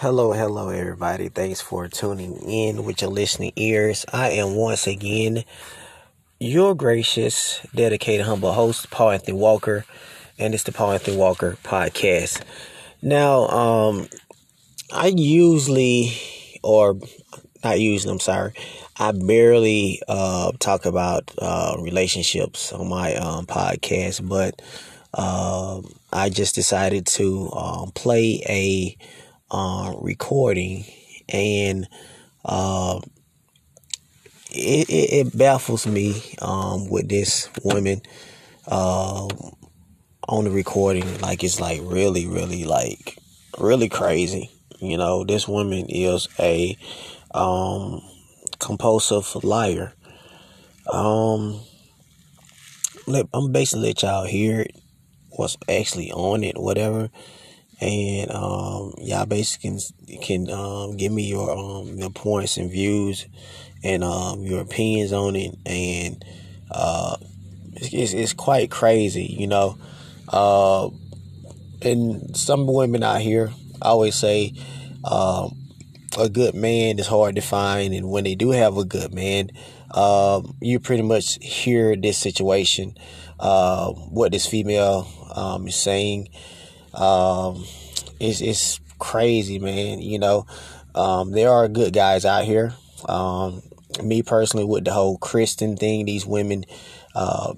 Hello, everybody. Thanks for tuning in with your listening ears. I am once again your gracious, dedicated, humble host, Paul Anthony Walker, and it's the Paul Anthony Walker podcast. Now, I barely talk about relationships on my podcast, but I just decided to play a recording, and it baffles me with this woman on the recording. Like, it's like really crazy. You know, this woman is a compulsive liar. I'm basically let y'all hear it, what's actually on it, whatever. And y'all basically can give me your points and views and your opinions on it. And it's quite crazy, you know. And some women out here always say a good man is hard to find, and when they do have a good man, you pretty much hear this situation, what this female is saying. It's crazy, man. You know, there are good guys out here. Me personally, with the whole Christian thing, these women,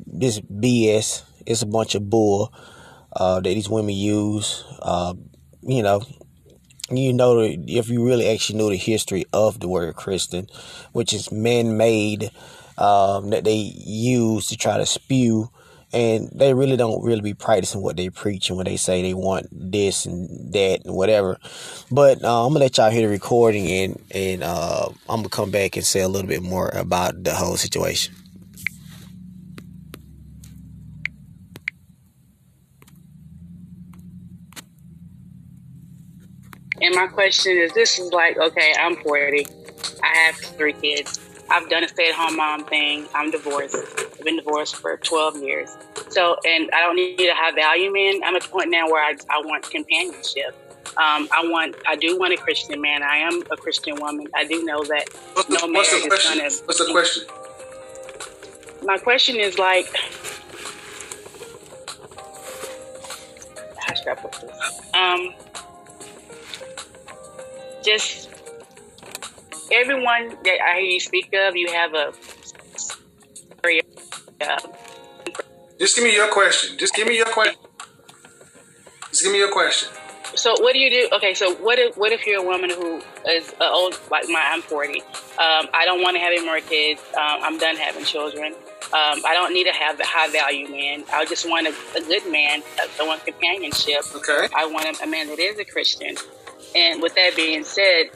this BS, it's a bunch of bull, that these women use. You know, if you really actually know the history of the word Christian, which is man-made, that they use to try to spew. And they really don't really be practicing what they preach and when they say they want this and that and whatever. But I'm going to let y'all hear the recording, and I'm going to come back and say a little bit more about the whole situation. And my question is, this is like, okay, I'm 40. I have 3 kids. I've done a stay-at-home mom thing. I'm divorced. I've been divorced for 12 years. So, and I don't need a high-value man. I'm at the point now where I want companionship. I do want a Christian man. I am a Christian woman. I do know that no man is going to... What's the question? My question is like... How should I put this? Just... Everyone that I hear you speak of, you have a... Just give me your question. So what do you do? Okay, so what if you're a woman who is old, like I'm 40. I don't want to have any more kids. I'm done having children. I don't need to have a high-value man. I just want a good man. I want companionship. Okay. I want a man that is a Christian. And with that being said...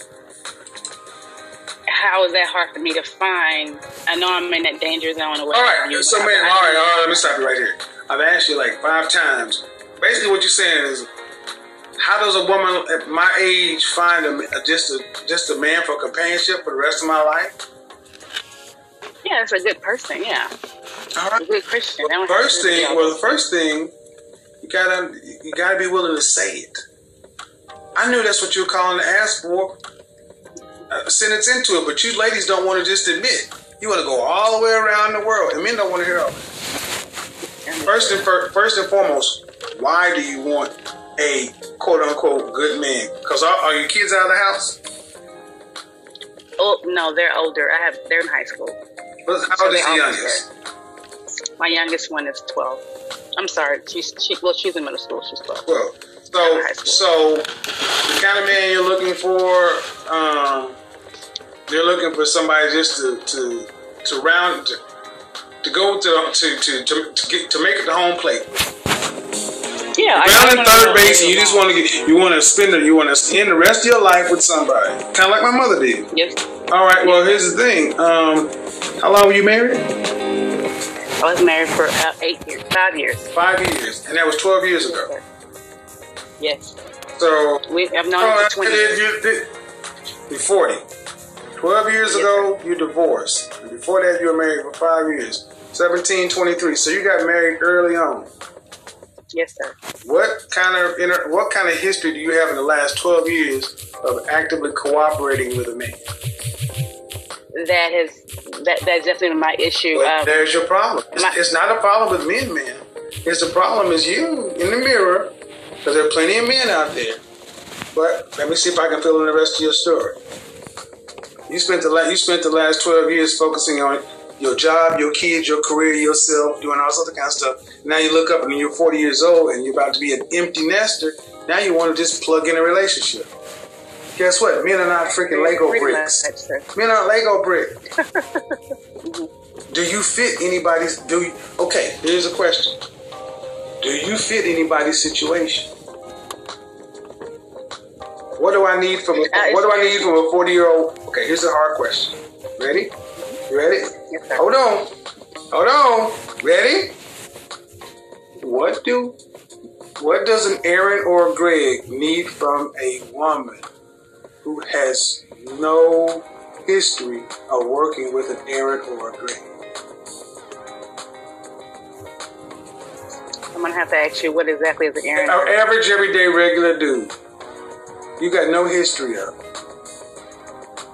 How is that hard for me to find? I know I'm in that danger zone. All right, so man, all right, let me stop you right here. I've asked you like 5 times. Basically, what you're saying is, how does a woman at my age find just a man for companionship for the rest of my life? Yeah, it's a good person. Yeah, all right, a good Christian. Well, the first thing, you gotta be willing to say it. I knew that's what you were calling to ask for. Sentence into it, but you ladies don't want to just admit. You want to go all the way around the world, and men don't want to hear all that. First and foremost, why do you want a quote-unquote good man? Because are your kids out of the house? Oh, no, they're older. They're in high school. How old is the youngest? My youngest one is 12. I'm sorry. She's in middle school. She's 12. So the kind of man you're looking for, they're looking for somebody just to make it the home plate. Yeah, round in third base, and you just want to spend the rest of your life with somebody, kind of like my mother did. Yes. All right. Well, here's the thing. How long were you married? I was married for 8 years, 5 years. 5 years, and that was 12 years ago. Okay. Yes. So I've known you for 20 years. You're 40. 12 years ago, you divorced. And before that, you were married for 5 years. 17, 23. So you got married early on. Yes, sir. What kind of history do you have in the last 12 years of actively cooperating with a man? That's definitely my issue. Well, there's your problem. It's not a problem with men, man. It's a problem is you in the mirror, because there are plenty of men out there. But let me see if I can fill in the rest of your story. You spent the last 12 years focusing on your job, your kids, your career, yourself, doing all sorts of kind of stuff. Now you look up and you're 40 years old and you're about to be an empty nester. Now you want to just plug in a relationship. Guess what? Men are not freaking Lego bricks. Men aren't Lego bricks. Do you fit anybody's... Okay, here's a question. Do you fit anybody's situation? What do I need from a 40-year-old? Okay, here's a hard question. Ready? You ready? Yes, sir. Hold on. Ready? What does an Aaron or a Greg need from a woman who has no history of working with an Aaron or a Greg? I'm gonna have to ask you, what exactly is an Aaron? Our average, everyday, regular dude. You got no history of it.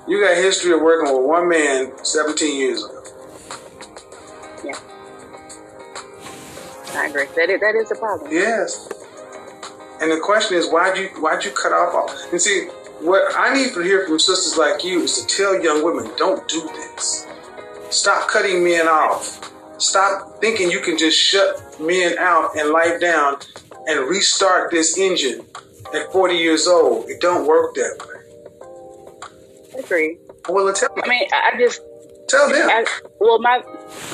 You got history of working with one man 17 years ago. Yeah. I agree. That is a problem. Yes. And the question is, why'd you cut off all... And see, what I need to hear from sisters like you is to tell young women, don't do this. Stop cutting men off. Stop thinking you can just shut men out and life down and restart this engine at 40 years old. It don't work that way. I agree. Well, tell me. I mean, I just tell them.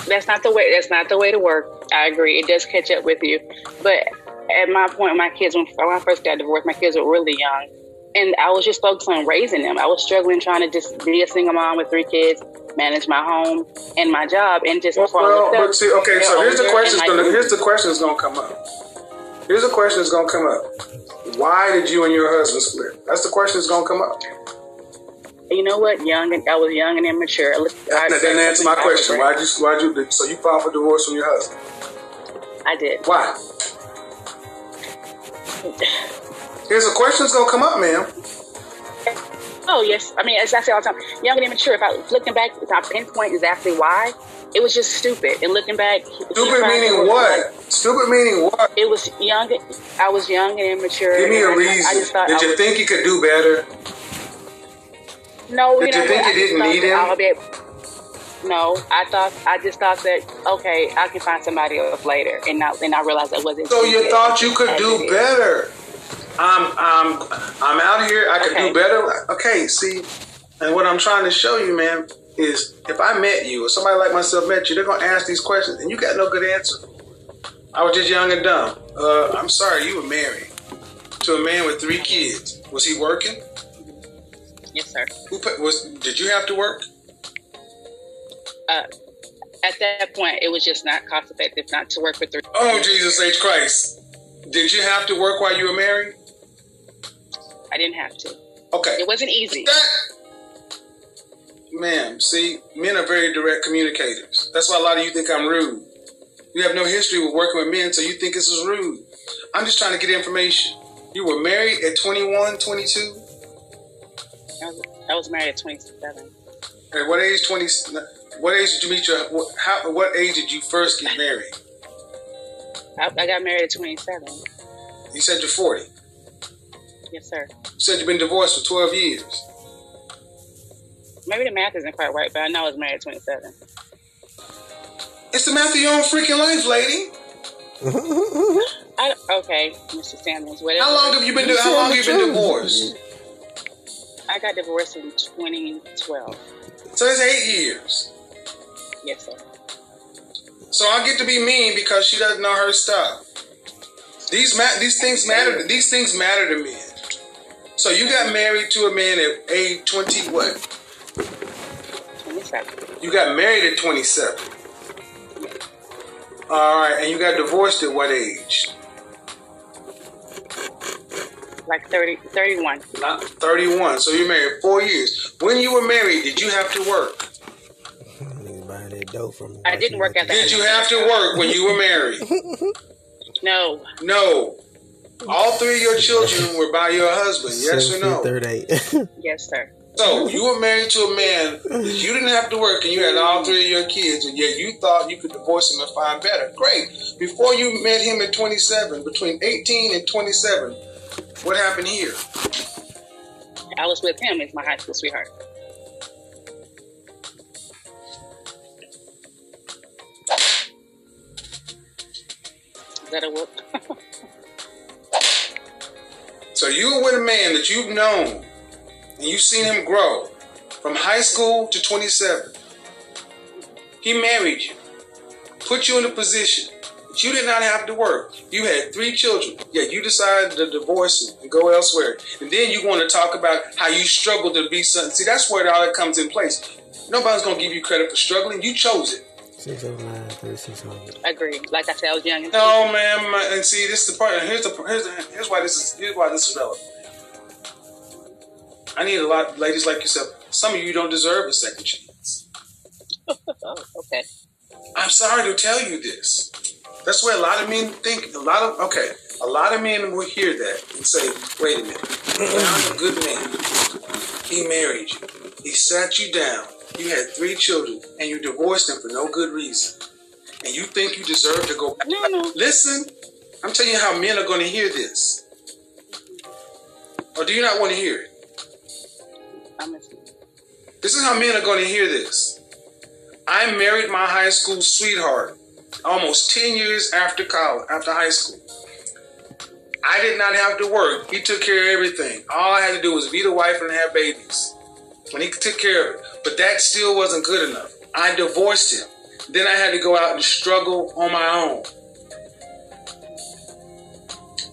That's not the way to work. I agree. It does catch up with you. But at my point, when I first got divorced, my kids were really young, and I was just focused on raising them. I was struggling trying to just be a single mom with 3 kids, manage my home and my job, and just. So here's the question that's gonna come up. Here's a question that's going to come up. Why did you and your husband split? That's the question that's going to come up. You know what? I was young and immature. Then answer my question. So you filed for divorce from your husband? I did. Why? Here's a question that's going to come up, ma'am. Oh, yes. I mean, as I say all the time, young and immature. If I looking back, if I pinpoint exactly why, it was just stupid. And looking back... Stupid meaning what? It was young. I was young and immature. Give me a reason. Did you think you could do better? No. Did you think you didn't need him? No. I just thought that, okay, I can find somebody else later. And I realized that wasn't... So you thought you could do better. I'm out of here. I could do better. Okay, see, and what I'm trying to show you, man, is if I met you or somebody like myself met you, they're going to ask these questions and you got no good answer. I was just young and dumb. I'm sorry, you were married to a man with 3 kids. Was he working? Yes, sir. Did you have to work? At that point, it was just not cost effective not to work for 3 kids. Oh, Jesus H. Christ. Did you have to work while you were married? I didn't have to. Okay. It wasn't easy. Ma'am, see, men are very direct communicators. That's why a lot of you think I'm rude. You have no history with working with men, so you think this is rude. I'm just trying to get information. You were married at 21, 22? I was married at 27. At what age? What age did you first get married? I got married at 27. You said you're 40. Yes, sir. You said you've been divorced for 12 years. Maybe the math isn't quite right, but I know I was married at 27. It's the math of your own freaking life, lady. Okay, Mr. Samuels, whatever. How long have you been divorced? I got divorced in 2012. So it's 8 years. Yes, sir. So I get to be mean because she doesn't know her stuff. These things matter to men. So you got married to a man at age 20 what? 27. You got married at 27. All right, and you got divorced at what age? Like 31. Not 31. So you married 4 years. When you were married, did you have to work? I didn't work at that. Did you have to work when you were married? No. No. All three of your children were by your husband. Yes or no? 38. Yes, sir. So you were married to a man that you didn't have to work, and you had all three of your kids, and yet you thought you could divorce him and find better. Great. Before you met him at 27, between 18 and 27, what happened here? I was with him as my high school sweetheart. Is that a whoop? So you were with a man that you've known, and you've seen him grow from high school to 27. He married you, put you in a position that you did not have to work. You had three children, yet you decided to divorce him and go elsewhere. And then you want to talk about how you struggled to be something. See, that's where it all comes in place. Nobody's going to give you credit for struggling. You chose it. 609, 3600. Agreed. Like I said, I was young. No, ma'am. And see, this is the part. Here's why this is relevant. I need a lot of ladies like yourself. Some of you don't deserve a second chance. Okay. I'm sorry to tell you this. That's where a lot of men think. A lot of men will hear that and say, wait a minute. I'm a good man. He married you. He sat you down. You had three children, and you divorced them for no good reason. And you think you deserve to go back. No, no. Listen, I'm telling you how men are going to hear this. Or do you not want to hear it? This is how men are going to hear this. I married my high school sweetheart almost 10 years after college, after high school. I did not have to work. He took care of everything. All I had to do was be the wife and have babies. When he took care of it. But that still wasn't good enough. I divorced him. Then I had to go out and struggle on my own.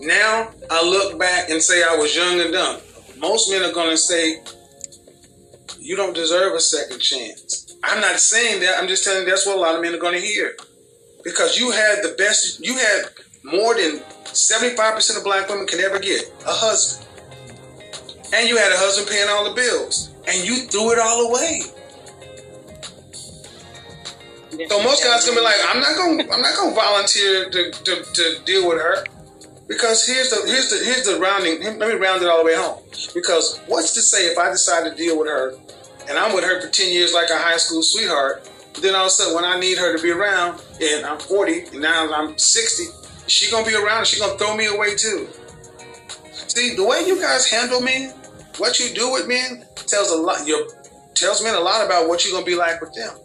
Now I look back and say I was young and dumb. Most men are going to say, you don't deserve a second chance. I'm not saying that. I'm just telling you that's what a lot of men are going to hear. Because you had the best, you had more than 75% of black women can ever get, a husband. And you had a husband paying all the bills. And you threw it all away. So most guys gonna be like, I'm not gonna volunteer to deal with her. Because here's the rounding. Let me round it all the way home. Because what's to say if I decide to deal with her and I'm with her for 10 years like a high school sweetheart, then all of a sudden when I need her to be around and I'm 40 and now I'm 60, she's gonna be around and she's gonna throw me away too. See, the way you guys handle men, what you do with men tells men a lot about what you're gonna be like with them.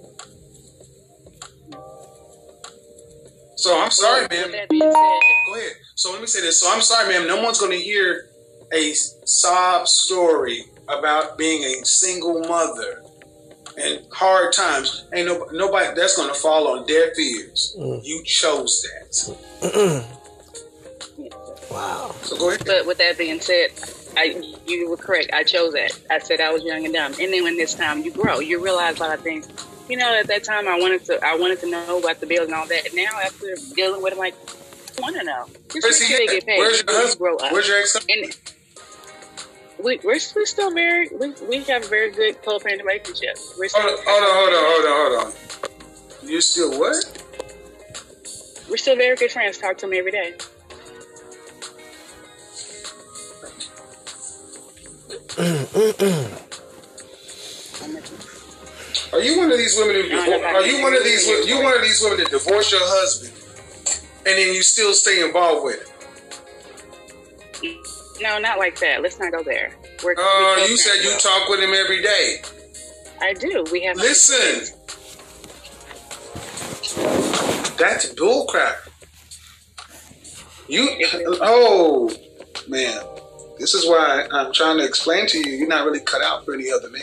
So I'm sorry, ma'am. Go ahead. So let me say this. So I'm sorry, ma'am. No one's gonna hear a sob story about being a single mother and hard times. Ain't nobody. That's gonna fall on deaf ears. You chose that. Wow. So go ahead. But with that being said, you were correct. I chose that. I said I was young and dumb. And then when this time you grow, you realize a lot of things. You know, at that time I wanted to know about the bills and all that. Now after dealing with it, I'm like, I want to know. Just make sure they get paid. Where's your husband? Grow up. Where's your ex? And we're still married. We have a very good co-parent relationship. Hold on. You're still what? We're still very good friends. Talk to him every day. Are you one of these women who divorce? Are you one of these? You one of these women that divorce your husband, and then you still stay involved with him? No, not like that. Let's not go there. Oh, you said you talk with him every day. I do. We have. Listen, that's bull crap. You. Oh, man. This is why I'm trying to explain to you, you're not really cut out for any other man.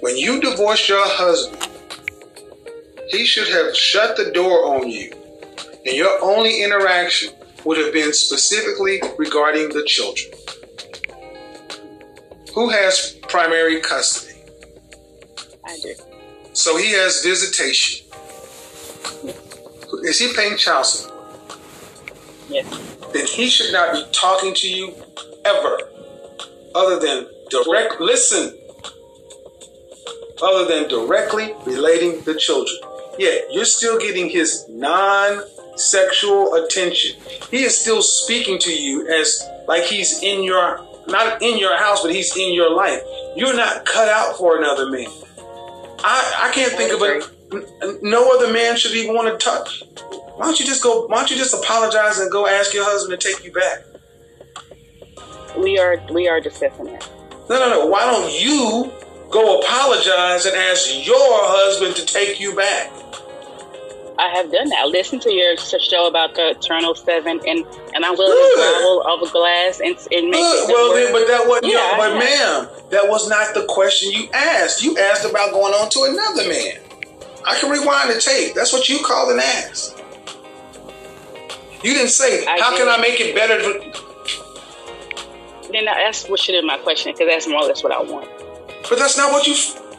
When you divorced your husband, he should have shut the door on you. And your only interaction would have been specifically regarding the children. Who has primary custody? I do. So he has visitation. Is he paying child support? Yes. Then he should not be talking to you ever, other than directly relating the children. Yet you're still getting his non sexual attention. He is still speaking to you as like he's in your, not in your house, but he's in your life. You're not cut out for another man. I can't think of it. No other man should even want to touch. Why don't you just go? Why don't you just apologize and go ask your husband to take you back? We are discussing it. No. Why don't you go apologize and ask your husband to take you back? I have done that. I listened to your show about the Eternal Seven, and I will travel of a glass and make it. Well, then, but that wasn't. Yeah, but ma'am, that was not the question you asked. You asked about going on to another man. I can rewind the tape. That's what you called an ass. You didn't say, how can I make it better? Then that's what should have been my question, because that's more or less what I want. But that's not what you...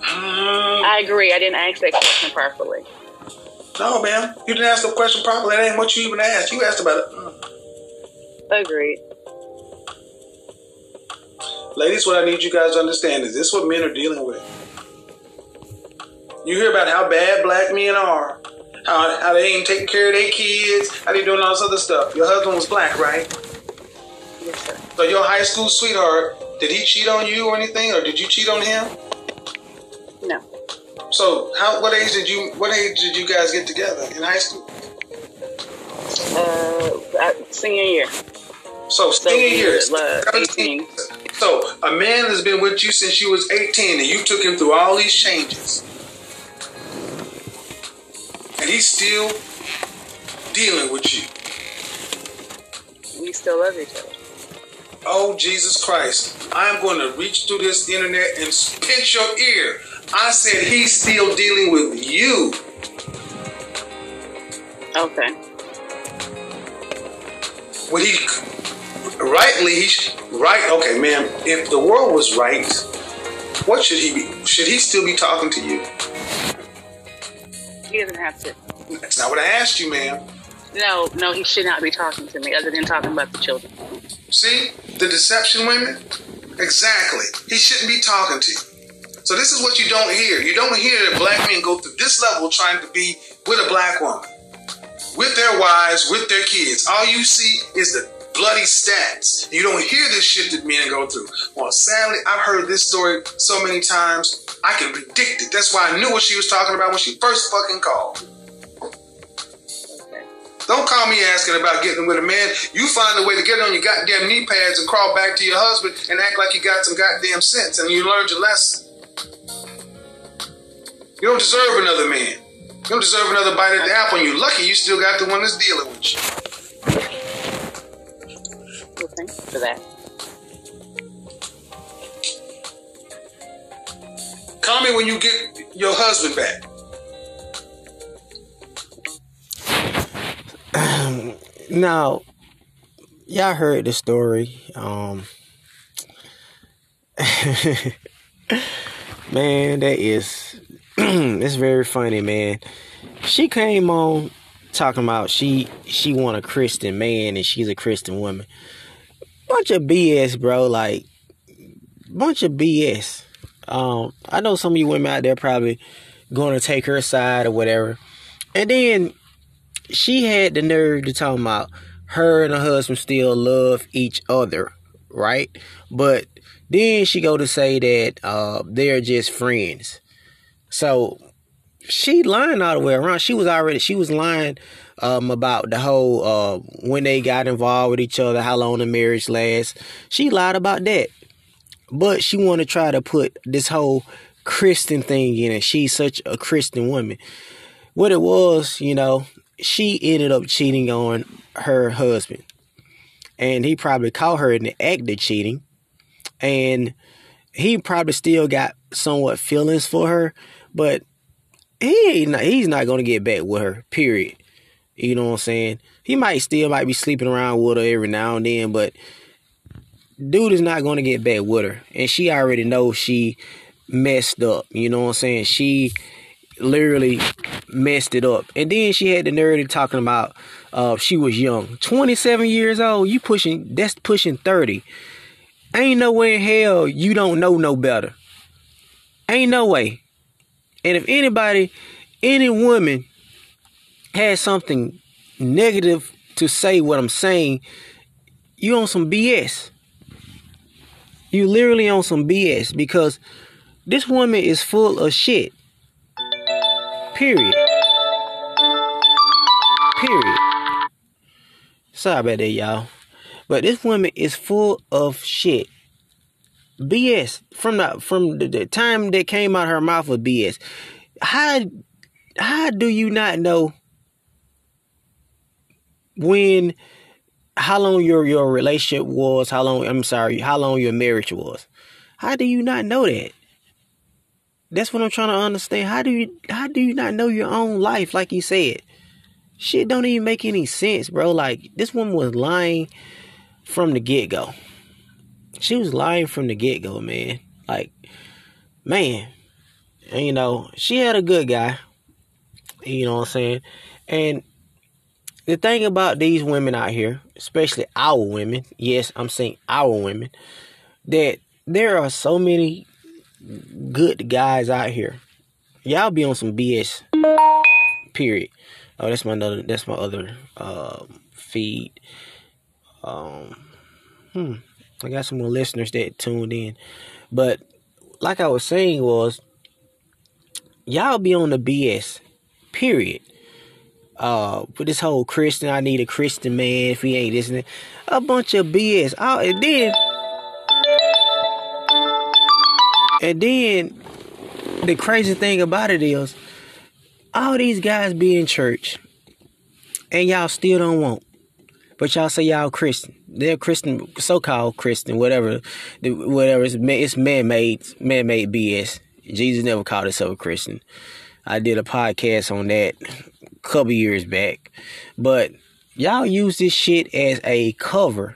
I agree. I didn't ask that question properly. No, ma'am. You didn't ask the question properly. That ain't what you even asked. You asked about it. Agreed. Ladies, what I need you guys to understand is this is what men are dealing with. You hear about how bad black men are. How they ain't taking care of their kids. How they doing all this other stuff. Your husband was black, right? Yes, sir. So your high school sweetheart, did he cheat on you or anything? Or did you cheat on him? No. So what age did you guys get together in high school? Senior year. So senior year. 18. So a man has been with you since you was 18 and you took him through all these changes. And he's still dealing with you. We still love each other. Oh, Jesus Christ. I'm going to reach through this internet and pinch your ear. I said he's still dealing with you. Okay. Would he... Rightly, okay, ma'am. If the world was right, what should he be? Should he still be talking to you? He doesn't have to. That's not what I asked you, ma'am. No, he should not be talking to me other than talking about the children. See? The deception, women? Exactly. He shouldn't be talking to you. So this is what you don't hear. You don't hear that black men go through this level trying to be with a black woman. With their wives, with their kids. All you see is the bloody stats. You don't hear this shit that men go through. Well, sadly, I've heard this story so many times, I can predict it. That's why I knew what she was talking about when she first fucking called. Okay. Don't call me asking about getting with a man. You find a way to get on your goddamn knee pads and crawl back to your husband and act like you got some goddamn sense and you learned your lesson. You don't deserve another man. You don't deserve another bite at the apple. And you're lucky you still got the one that's dealing with you. Well, thanks for that. Call me when you get your husband back. Now, y'all heard the story. Man, that is... it's very funny, man. She came on talking about she want a Christian man and she's a Christian woman. Bunch of BS, bro. Like, bunch of BS. I know some of you women out there probably going to take her side or whatever. And then she had the nerve to talk about her and her husband still love each other, right? But then she go to say that they're just friends. So she lying all the way around. She was lying about the whole when they got involved with each other, how long the marriage lasts. She lied about that. But she want to try to put this whole Christian thing in, and she's such a Christian woman. What it was, she ended up cheating on her husband. And he probably caught her in the act of cheating. And he probably still got somewhat feelings for her. But he's not going to get back with her, period. You know what I'm saying? He might be sleeping around with her every now and then, but... dude is not going to get back with her. And she already knows she messed up. You know what I'm saying? She literally messed it up. And then she had the nerve to talking about she was young. 27 years old. That's pushing 30. Ain't no way in hell you don't know no better. Ain't no way. And if any woman has something negative to say what I'm saying, you on some BS. You literally on some BS, because this woman is full of shit. Period. Period. Sorry about that, y'all. But this woman is full of shit. BS. From the time that came out of her mouth was BS. How do you not know how long your relationship was, how long your marriage was? How do you not know that? That's what I'm trying to understand. How do you not know your own life, like you said? Shit don't even make any sense, bro. Like, this woman was lying from the get-go. She was lying from the get-go, man. Like, man, and, you know, she had a good guy. You know what I'm saying? And the thing about these women out here, especially our women, yes, I'm saying our women, that there are so many good guys out here. Y'all be on some BS. Period. Oh, that's my other feed. I got some more listeners that tuned in. But like I was saying was, y'all be on the BS. Period. With this whole Christian, I need a Christian man if he ain't this and that. A bunch of BS. And then the crazy thing about it is, all these guys be in church and y'all still don't want. But y'all say y'all Christian. They're Christian, so-called Christian, whatever. It's man-made BS. Jesus never called himself a Christian. I did a podcast on that a couple years back. But y'all use this shit as a cover.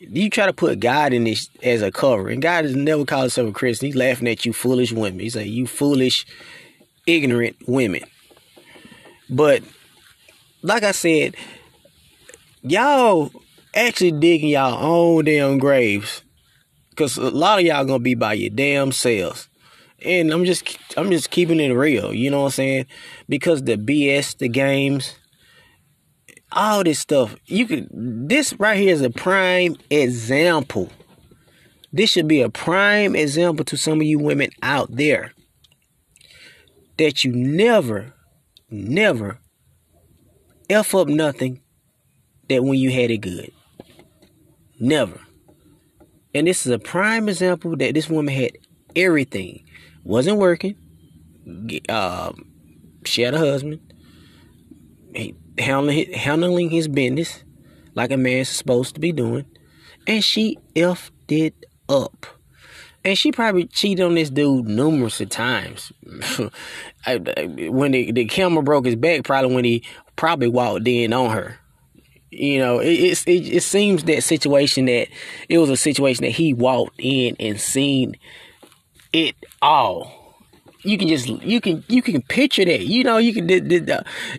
You try to put God in this as a cover. And God has never called himself a Christian. He's laughing at you foolish women. He's like, you foolish, ignorant women. But like I said, y'all actually digging y'all own damn graves. Because a lot of y'all going to be by your damn selves. And I'm just keeping it real, you know what I'm saying? Because the BS, the games, all this stuff, this right here is a prime example. This should be a prime example to some of you women out there that you never F up nothing that when you had it good. Never. And this is a prime example that this woman had everything. Wasn't working. She had a husband. Handling his business like a man's supposed to be doing. And she effed it up. And she probably cheated on this dude numerous of times. When the camera broke his back, probably when he probably walked in on her. You know, it seems it was a situation that he walked in and seen it all. You can picture that. You know, you can.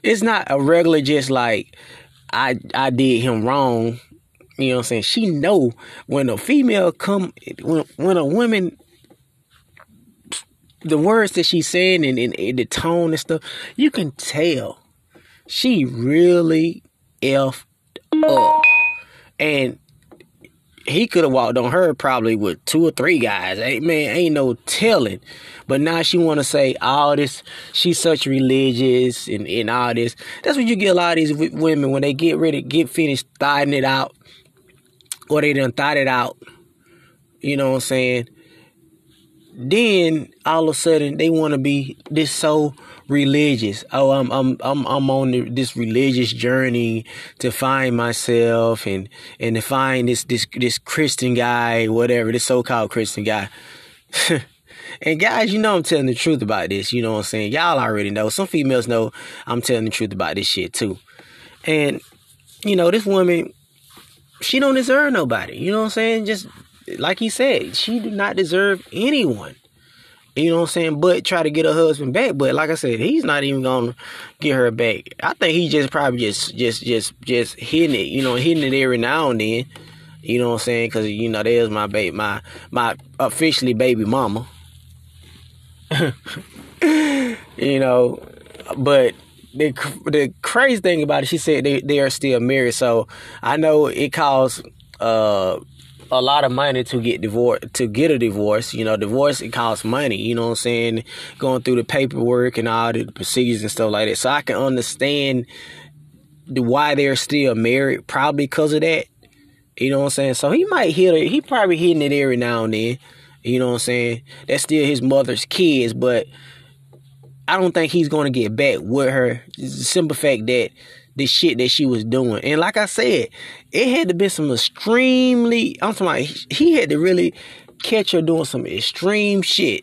It's not a regular just like I did him wrong. You know what I'm saying? She know when a female when a woman, the words that she's saying and the tone and stuff, you can tell she really effed up. And he could have walked on her probably with 2 or 3 guys. Ain't no telling. But now she want to say all this. She's such religious and all this. That's what you get a lot of these women when they get ready, get finished thotting it out, or they done thought it out. You know what I'm saying? Then all of a sudden they want to be this so religious. Oh, I'm on this religious journey to find myself and to find this Christian guy, whatever, this so-called Christian guy. And guys, you know I'm telling the truth about this. You know what I'm saying? Y'all already know. Some females know I'm telling the truth about this shit too. And you know, this woman, she don't deserve nobody. You know what I'm saying? Just like he said, she do not deserve anyone. You know what I'm saying? But try to get her husband back. But like I said, he's not even gonna get her back. I think he just probably just hitting it. You know, hitting it every now and then. You know what I'm saying? Because you know, there's my baby, my officially baby mama. You know, but the crazy thing about it, she said they are still married. So I know it costs a lot of money to get divorced, to get a divorce. You know, divorce, it costs money, you know what I'm saying? Going through the paperwork and all the procedures and stuff like that. So I can understand why they're still married, probably because of that. You know what I'm saying? So he might hit it. He probably hitting it every now and then. You know what I'm saying? That's still his mother's kids, but I don't think he's going to get back with her. It's the simple fact that the shit that she was doing. And like I said, it had to be some extremely, I'm talking about, he had to really catch her doing some extreme shit.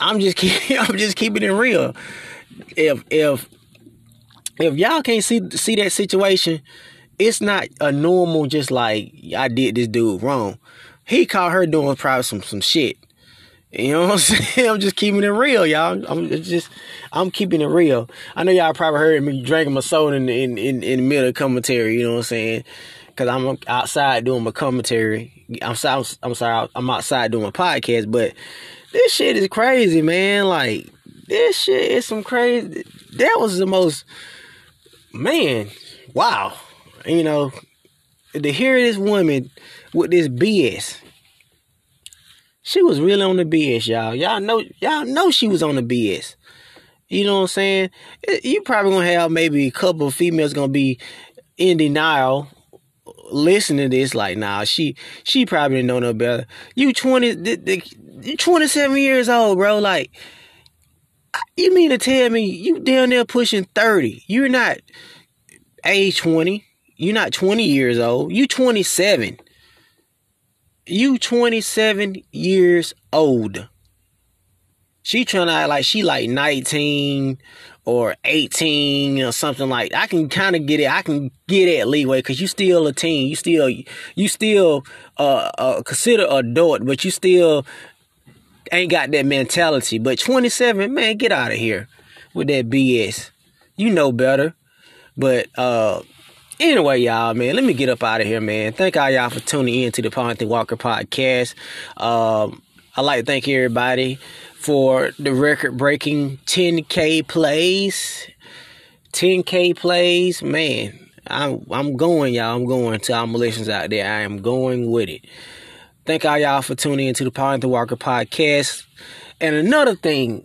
I'm just keeping it real. If y'all can't see that situation, it's not a normal just like, I did this dude wrong. He caught her doing probably some shit. You know what I'm saying? I'm just keeping it real, y'all. I'm keeping it real. I know y'all probably heard me drinking my soda in the middle of commentary. You know what I'm saying? Because I'm outside doing my commentary. I'm sorry. I'm outside doing my podcast. But this shit is crazy, man. Like, this shit is some crazy. That was the most, man. Wow. You know, to hear this woman with this BS. She was really on the BS, y'all. Y'all know she was on the BS. You know what I'm saying? You probably gonna have maybe a couple of females gonna be in denial, listening to this. Like, nah, she probably didn't know no better. You 27 years old, bro. Like, you mean to tell me you down there pushing 30? You're not age 20. You're not 20 years old. You 27. You 27 years old. She trying to act like she like 19 or 18 or something like that. I can kind of get it. I can get that leeway because you still a teen. You still consider adult, but you still ain't got that mentality. But 27, man, get out of here with that BS. You know better. But anyway, y'all, man, let me get up out of here, man. Thank all y'all for tuning in to the Paul Anthony Walker podcast. I'd like to thank everybody for the record-breaking 10K plays. 10K plays, man. I'm going, y'all. I'm going to all my listeners out there. I am going with it. Thank all y'all for tuning in to the Paul Anthony Walker podcast. And another thing,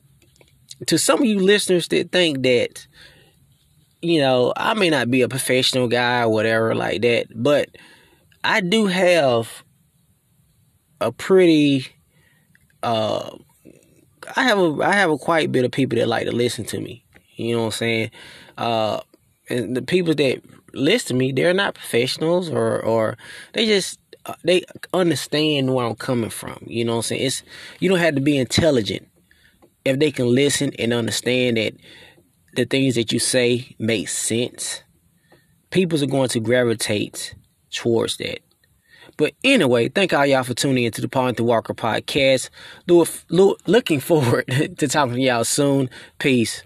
to some of you listeners that think that, you know, I may not be a professional guy or whatever like that, but I do have a pretty, I have a quite bit of people that like to listen to me. You know what I'm saying? And the people that listen to me, they're not professionals or they just, they understand where I'm coming from. You know what I'm saying? You don't have to be intelligent if they can listen and understand that the things that you say make sense. People are going to gravitate towards that. But anyway, thank all y'all for tuning into the Paul Anthony Walker podcast. Looking forward to talking to y'all soon. Peace.